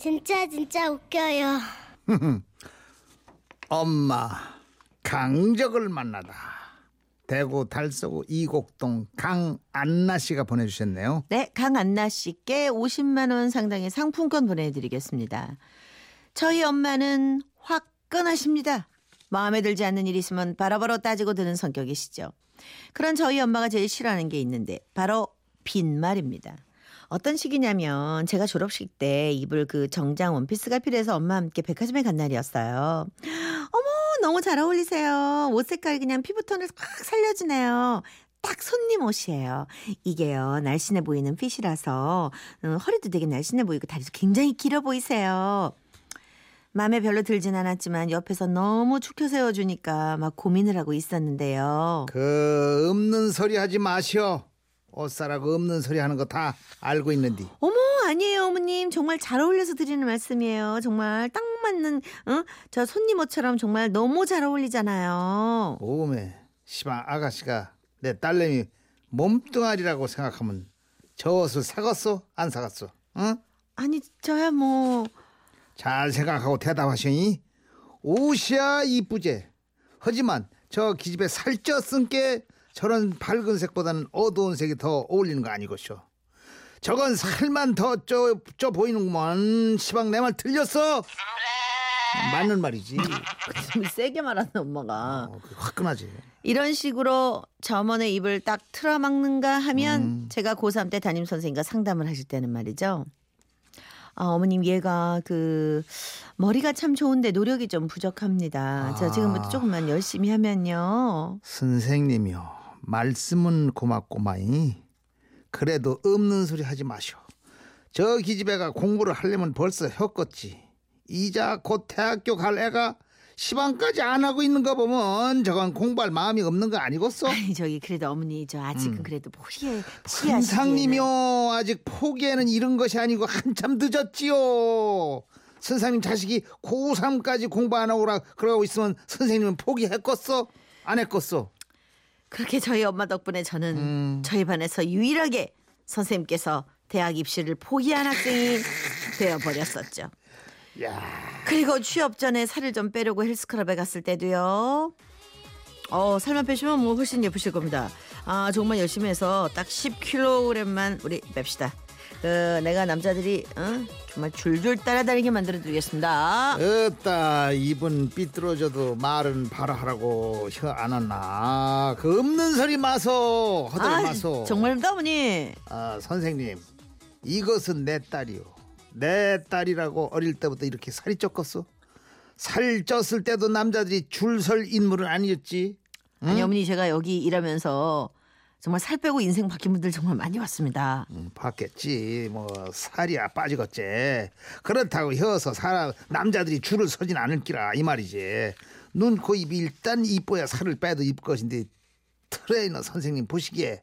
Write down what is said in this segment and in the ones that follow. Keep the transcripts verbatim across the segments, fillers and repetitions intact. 진짜 진짜 웃겨요. 엄마 강적을 만나다. 대구 달서구 이곡동 강안나 씨가 보내주셨네요. 네, 강안나 씨께 오십만 원 상당의 상품권 보내드리겠습니다. 저희 엄마는 화끈하십니다. 마음에 들지 않는 일이 있으면 바로바로 따지고 드는 성격이시죠. 그런 저희 엄마가 제일 싫어하는 게 있는데 바로 빈말입니다. 어떤 식이냐면 제가 졸업식 때 입을 그 정장 원피스가 필요해서 엄마와 함께 백화점에 간 날이었어요. 어머 너무 잘 어울리세요. 옷 색깔이 그냥 피부톤을 확 살려주네요. 딱 손님 옷이에요. 이게요 날씬해 보이는 핏이라서 음, 허리도 되게 날씬해 보이고 다리도 굉장히 길어 보이세요. 마음에 별로 들진 않았지만 옆에서 너무 축켜 세워주니까 막 고민을 하고 있었는데요. 그 없는 소리 하지 마시오. 옷사라고 없는 소리 하는 거 다 알고 있는디. 어머 아니에요 어머님. 정말 잘 어울려서 드리는 말씀이에요. 정말 딱 맞는 어? 저 손님 옷처럼 정말 너무 잘 어울리잖아요. 오메 시방 아가씨가 내 딸내미 몸뚱아리라고 생각하면 저 옷을 사갔어 안 사갔어? 응? 아니 저야 뭐... 잘 생각하고 대답하시니 옷이야 이쁘제. 하지만 저 기집애 살쪄 쓴게 저런 밝은 색보다는 어두운 색이 더 어울리는 거 아니겠쇼. 저건 살만 더 쪄 보이는구먼. 시방 내 말 틀렸어? 맞는 말이지. 세게 말하는 엄마가 어, 화끈하지. 이런 식으로 점원의 입을 딱 틀어막는가 하면 음. 제가 고삼 때 담임선생님과 상담을 하실 때는 말이죠. 아, 어머님 얘가 그 머리가 참 좋은데 노력이 좀 부족합니다. 저 아, 지금부터 조금만 열심히 하면요. 선생님이요. 말씀은 고맙고마이. 그래도 없는 소리 하지 마시오. 저 기집애가 공부를 하려면 벌써 혓겄지. 이자 곧 대학교 갈 애가 시방까지 안 하고 있는 거 보면 저건 공부할 마음이 없는 거 아니겠어? 아니 저기 그래도 어머니 저 아직은 음. 그래도 포기해 포기하시기에는. 선상님이요 아직 포기에는 이런 것이 아니고 한참 늦었지요. 선생님 자식이 고삼까지 공부 안 하고 그러고 있으면 선생님은 포기했겠어? 안 했겠어? 그렇게 저희 엄마 덕분에 저는 음. 저희 반에서 유일하게 선생님께서 대학 입시를 포기한 학생이 되어버렸었죠. 야. 그리고 취업 전에 살을 좀 빼려고 헬스클럽에 갔을 때도요. 어, 살만 빼시면 뭐 훨씬 예쁘실 겁니다. 아, 정말 열심히 해서 딱 십 킬로그램만 우리 뺍시다. 그 내가 남자들이 어? 정말 줄줄 따라다니게 만들어드리겠습니다. 으따 입은 삐뚤어져도 말은 바로 하라고 혀 안 왔나. 그 없는 소리 마소. 허들 아, 마소. 정말입니다 어머니. 아, 선생님 이것은 내 딸이요. 내 딸이라고 어릴 때부터 이렇게 살이 쪘겠어? 살 쪘을 때도 남자들이 줄설 인물은 아니었지. 응? 아니 어머니 제가 여기 일하면서 정말 살 빼고 인생 바뀐 분들 정말 많이 왔습니다. 음, 봤겠지. 뭐 살이야 빠지겠지. 그렇다고 혀서 사람 남자들이 줄을 서진 않을기라 이 말이지. 눈, 코, 입이 일단 이뻐야 살을 빼도 이쁠 것인데 트레이너 선생님 보시기에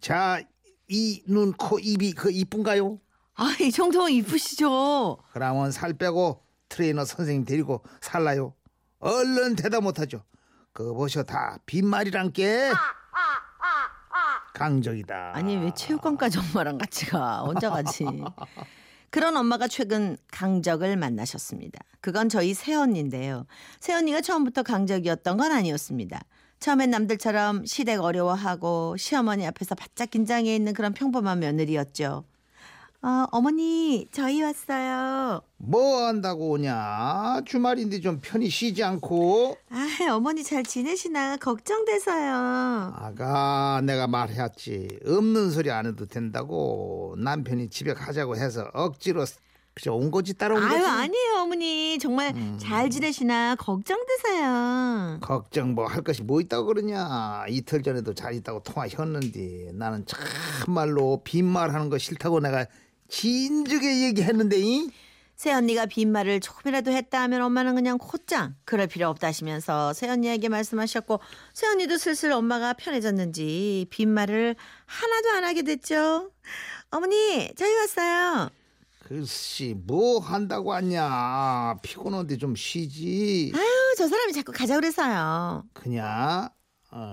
자, 이 눈, 코, 입이 그 이쁜가요? 아, 이 정도면 이쁘시죠. 그러면 살 빼고 트레이너 선생님 데리고 살라요. 얼른 대답 못하죠. 그거 보셔 다 빈말이란께. 강적이다. 아니 왜 체육관까지 엄마랑 같이 가. 혼자 가지. 그런 엄마가 최근 강적을 만나셨습니다. 그건 저희 새언니인데요. 새언니가 처음부터 강적이었던 건 아니었습니다. 처음엔 남들처럼 시댁 어려워하고 시어머니 앞에서 바짝 긴장해 있는 그런 평범한 며느리였죠. 어, 어머니 저희 왔어요. 뭐 한다고 오냐. 주말인데 좀 편히 쉬지 않고. 아, 어머니 잘 지내시나 걱정돼서요. 아가 내가 말했지. 없는 소리 안 해도 된다고. 남편이 집에 가자고 해서 억지로 그저 온 거지 따라온 거지. 아유 아니에요 어머니. 정말 음. 잘 지내시나 걱정돼서요. 걱정 뭐 할 것이 뭐 있다고 그러냐. 이틀 전에도 잘 있다고 통화했는데 나는 참말로 빈말하는 거 싫다고 내가 진즉에 얘기했는데 이? 새언니가 빈말을 조금이라도 했다 하면 엄마는 그냥 곧장 그럴 필요 없다 하시면서 새언니에게 말씀하셨고 새언니도 슬슬 엄마가 편해졌는지 빈말을 하나도 안 하게 됐죠. 어머니 저희 왔어요. 글쎄 뭐 한다고 왔냐. 피곤한데 좀 쉬지. 아유 저 사람이 자꾸 가자 그래서요. 그냥 아,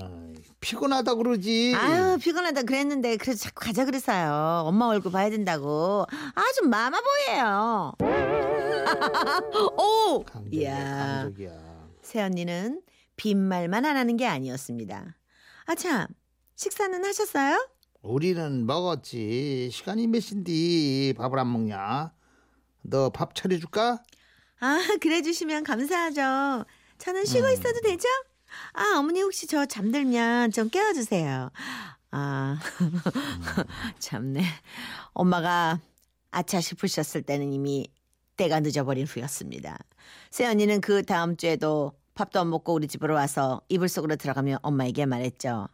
피곤하다 그러지. 아유, 피곤하다 그랬는데 그래서 자꾸 가자 그랬어요. 엄마 얼굴 봐야 된다고. 아주 마마보이예요. 오, 이야. 감독이야. 새언니는 빈말만 안 하는 게 아니었습니다. 아 참, 식사는 하셨어요? 우리는 먹었지. 시간이 몇인데 밥을 안 먹냐? 너 밥 차려줄까? 아, 그래 주시면 감사하죠. 저는 쉬고 음. 있어도 되죠? 아, 어머니 혹시 저 잠들면 좀 깨워주세요. 아, 참네. 엄마가 아차 싶으셨을 때는 이미 때가 늦어버린 후였습니다. 새언니는 그 다음 주에도 밥도 안 먹고 우리 집으로 와서 이불 속으로 들어가며 엄마에게 말했죠.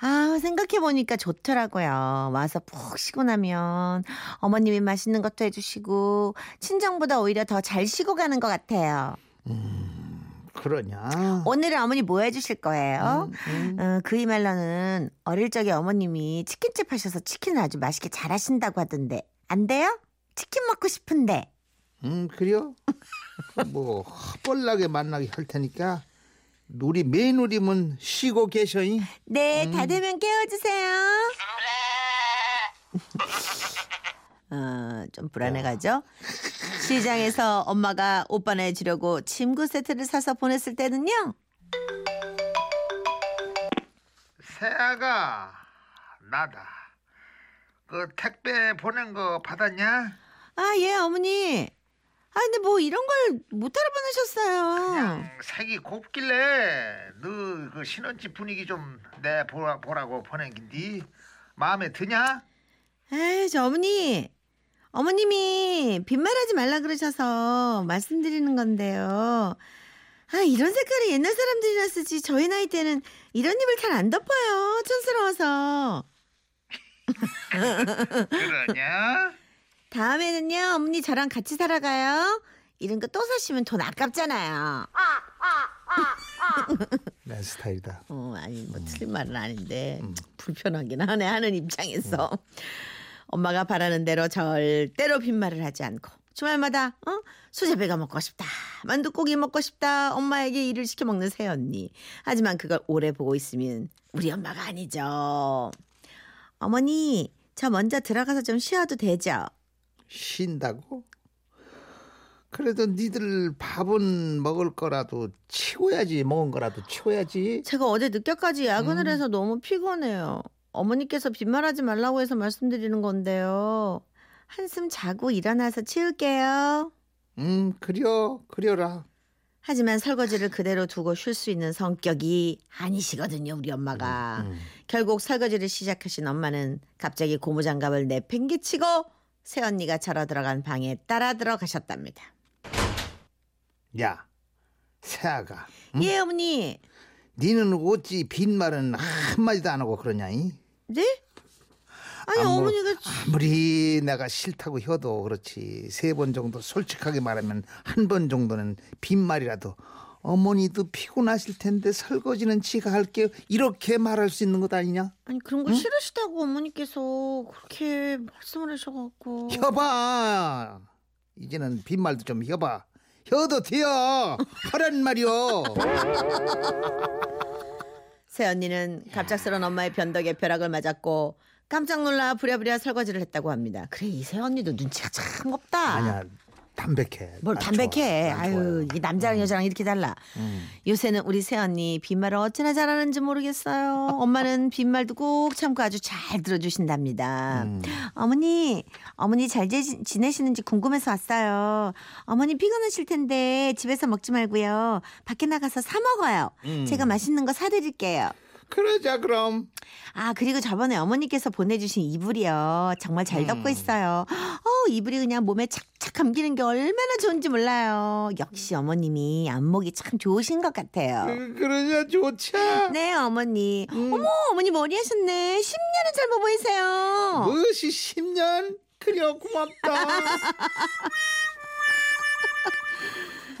아, 생각해보니까 좋더라고요. 와서 푹 쉬고 나면 어머님이 맛있는 것도 해주시고 친정보다 오히려 더 잘 쉬고 가는 것 같아요. 음. 그러냐? 오늘은 어머니 뭐 해주실 거예요? 음, 음. 어, 그이말로는 어릴 적에 어머님이 치킨집 하셔서 치킨을 아주 맛있게 잘하신다고 하던데 안 돼요? 치킨 먹고 싶은데. 음 그래요? 뭐 헛벌나게 만나게 할 테니까 우리 매누님은 쉬고 계셔잉. 네, 음. 다 되면 깨워주세요. 어, 좀 불안해가죠? 시장에서 엄마가 오빠네 주려고 침구 세트를 사서 보냈을 때는요. 새아가, 나다. 그 택배 보낸 거 받았냐? 아, 예, 어머니. 아, 근데 뭐 이런 걸 못 알아보내셨어요. 그냥 색이 곱길래 너 그 신혼집 분위기 좀 내 보라, 보라고 보낸 긴디. 마음에 드냐? 에이, 저 어머니. 어머님이 빈말하지 말라 그러셔서 말씀드리는 건데요. 아, 이런 색깔을 옛날 사람들이나 쓰지 저희 나이 때는 이런 입을 잘 안 덮어요. 촌스러워서. 그러냐? 다음에는요. 어머니 저랑 같이 살아가요. 이런 거 또 사시면 돈 아깝잖아요. 내 스타일이다. 어, 아니 뭐 음. 틀린 말은 아닌데 음. 불편하긴 하네 하는 입장에서. 음. 엄마가 바라는 대로 절대로 빈말을 하지 않고 주말마다 어? 수제비가 먹고 싶다, 만두고기 먹고 싶다 엄마에게 일을 시켜 먹는 새언니. 하지만 그걸 오래 보고 있으면 우리 엄마가 아니죠. 어머니 저 먼저 들어가서 좀 쉬어도 되죠? 쉰다고? 그래도 니들 밥은 먹을 거라도 치워야지. 먹은 거라도 치워야지. 제가 어제 늦게까지 야근을 음. 해서 너무 피곤해요. 어머니께서 빈말하지 말라고 해서 말씀드리는 건데요. 한숨 자고 일어나서 치울게요. 음, 그려, 그려라. 하지만 설거지를 그대로 두고 쉴 수 있는 성격이 아니시거든요, 우리 엄마가. 음, 음. 결국 설거지를 시작하신 엄마는 갑자기 고무장갑을 내팽개치고 새언니가 절어 들어간 방에 따라 들어가셨답니다. 야, 새아가. 응? 예, 어머니. 니는 어찌 빈말은 한마디도 안 하고 그러냐이? 네? 아니 아무, 어머니가 아무리 내가 싫다고 해도 그렇지 세 번 정도 솔직하게 말하면 한 번 정도는 빈말이라도 어머니도 피곤하실 텐데 설거지는 지가 할게요 이렇게 말할 수 있는 것 아니냐? 아니 그런 거 응? 싫으시다고 어머니께서 그렇게 말씀을 하셔가지고. 여봐 이제는 빈말도 좀 여봐. 혀도 돼요. 하란 말이요. 새언니는 갑작스런 엄마의 변덕에 벼락을 맞았고 깜짝 놀라 부랴부랴 설거지를 했다고 합니다. 그래 이 새언니도 눈치가 참 없다. 아니야 담백해. 뭘 담백해. 좋아, 아유 이게 남자랑 여자랑 이렇게 달라. 음. 요새는 우리 새언니 빈말을 어찌나 잘하는지 모르겠어요. 엄마는 빈말도 꼭 참고 아주 잘 들어주신답니다. 음. 어머니 어머니 잘 지, 지내시는지 궁금해서 왔어요. 어머니 피곤하실 텐데 집에서 먹지 말고요 밖에 나가서 사 먹어요. 음. 제가 맛있는 거 사드릴게요. 그러자 그럼. 아 그리고 저번에 어머니께서 보내주신 이불이요 정말 잘 덮고 음. 있어요. 어 이불이 그냥 몸에 착착 감기는 게 얼마나 좋은지 몰라요. 역시 어머님이 안목이 참 좋으신 것 같아요. 그, 그러자 좋자. 네 어머니. 음. 어머 어머니 머리 하셨네. 십 년은 젊어 보이세요. 무엇이 십 년? 그래 고맙다.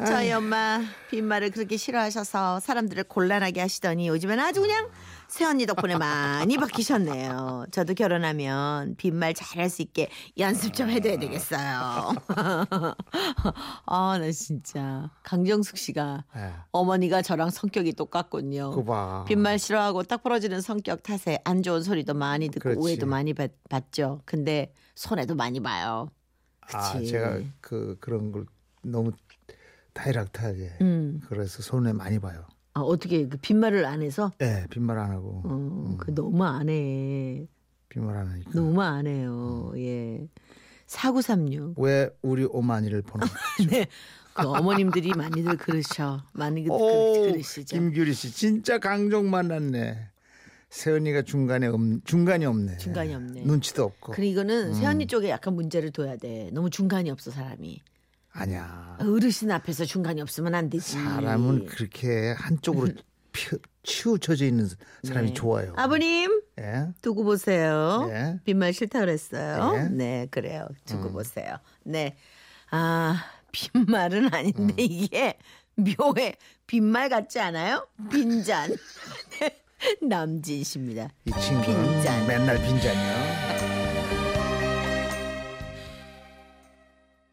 저희 엄마 빈말을 그렇게 싫어하셔서 사람들을 곤란하게 하시더니 요즘엔 아주 그냥 새언니 덕분에 많이 바뀌셨네요. 저도 결혼하면 빈말 잘할 수 있게 연습 좀 해둬야 되겠어요. 아, 나 진짜 강정숙 씨가 네. 어머니가 저랑 성격이 똑같군요. 그봐. 빈말 싫어하고 딱 부러지는 성격 탓에 안 좋은 소리도 많이 듣고 그렇지. 오해도 많이 받, 받죠. 근데 손해도 많이 봐요. 그치? 아, 제가 그 그런 걸 너무 다이렉트하게 음. 그래서 손해 많이 봐요. 아, 어떻게 그 빈말을 안 해서? 네, 빈말 안 하고. 어, 음. 그 너무 안 해. 빈말 안 하니까. 너무 안 해요. 음. 예. 사구삼육. 왜 우리 오마니를 보는 거죠? 네. 그 어머님들이 많이들 그러셔. 많이들 그러시죠. 김규리 씨 진짜 강정 만났네. 세연이가 중간에 없, 중간이 없네. 중간이 없네. 눈치도 없고. 그리고 이거는 음. 세연이 쪽에 약간 문제를 둬야 돼. 너무 중간이 없어 사람이. 아니야. 어르신 앞에서 중간이 없으면 안 되지. 사람은 그렇게 한쪽으로 피, 치우쳐져 있는 사람이 네. 좋아요. 아버님 네. 두고 보세요. 네. 빈말 싫다 그랬어요. 네, 네 그래요. 두고 음. 보세요. 네. 아 빈말은 아닌데 음. 이게 묘해. 빈말 같지 않아요? 빈잔. 남진씨입니다. 이 친구는 빈잔. 맨날 빈잔이요.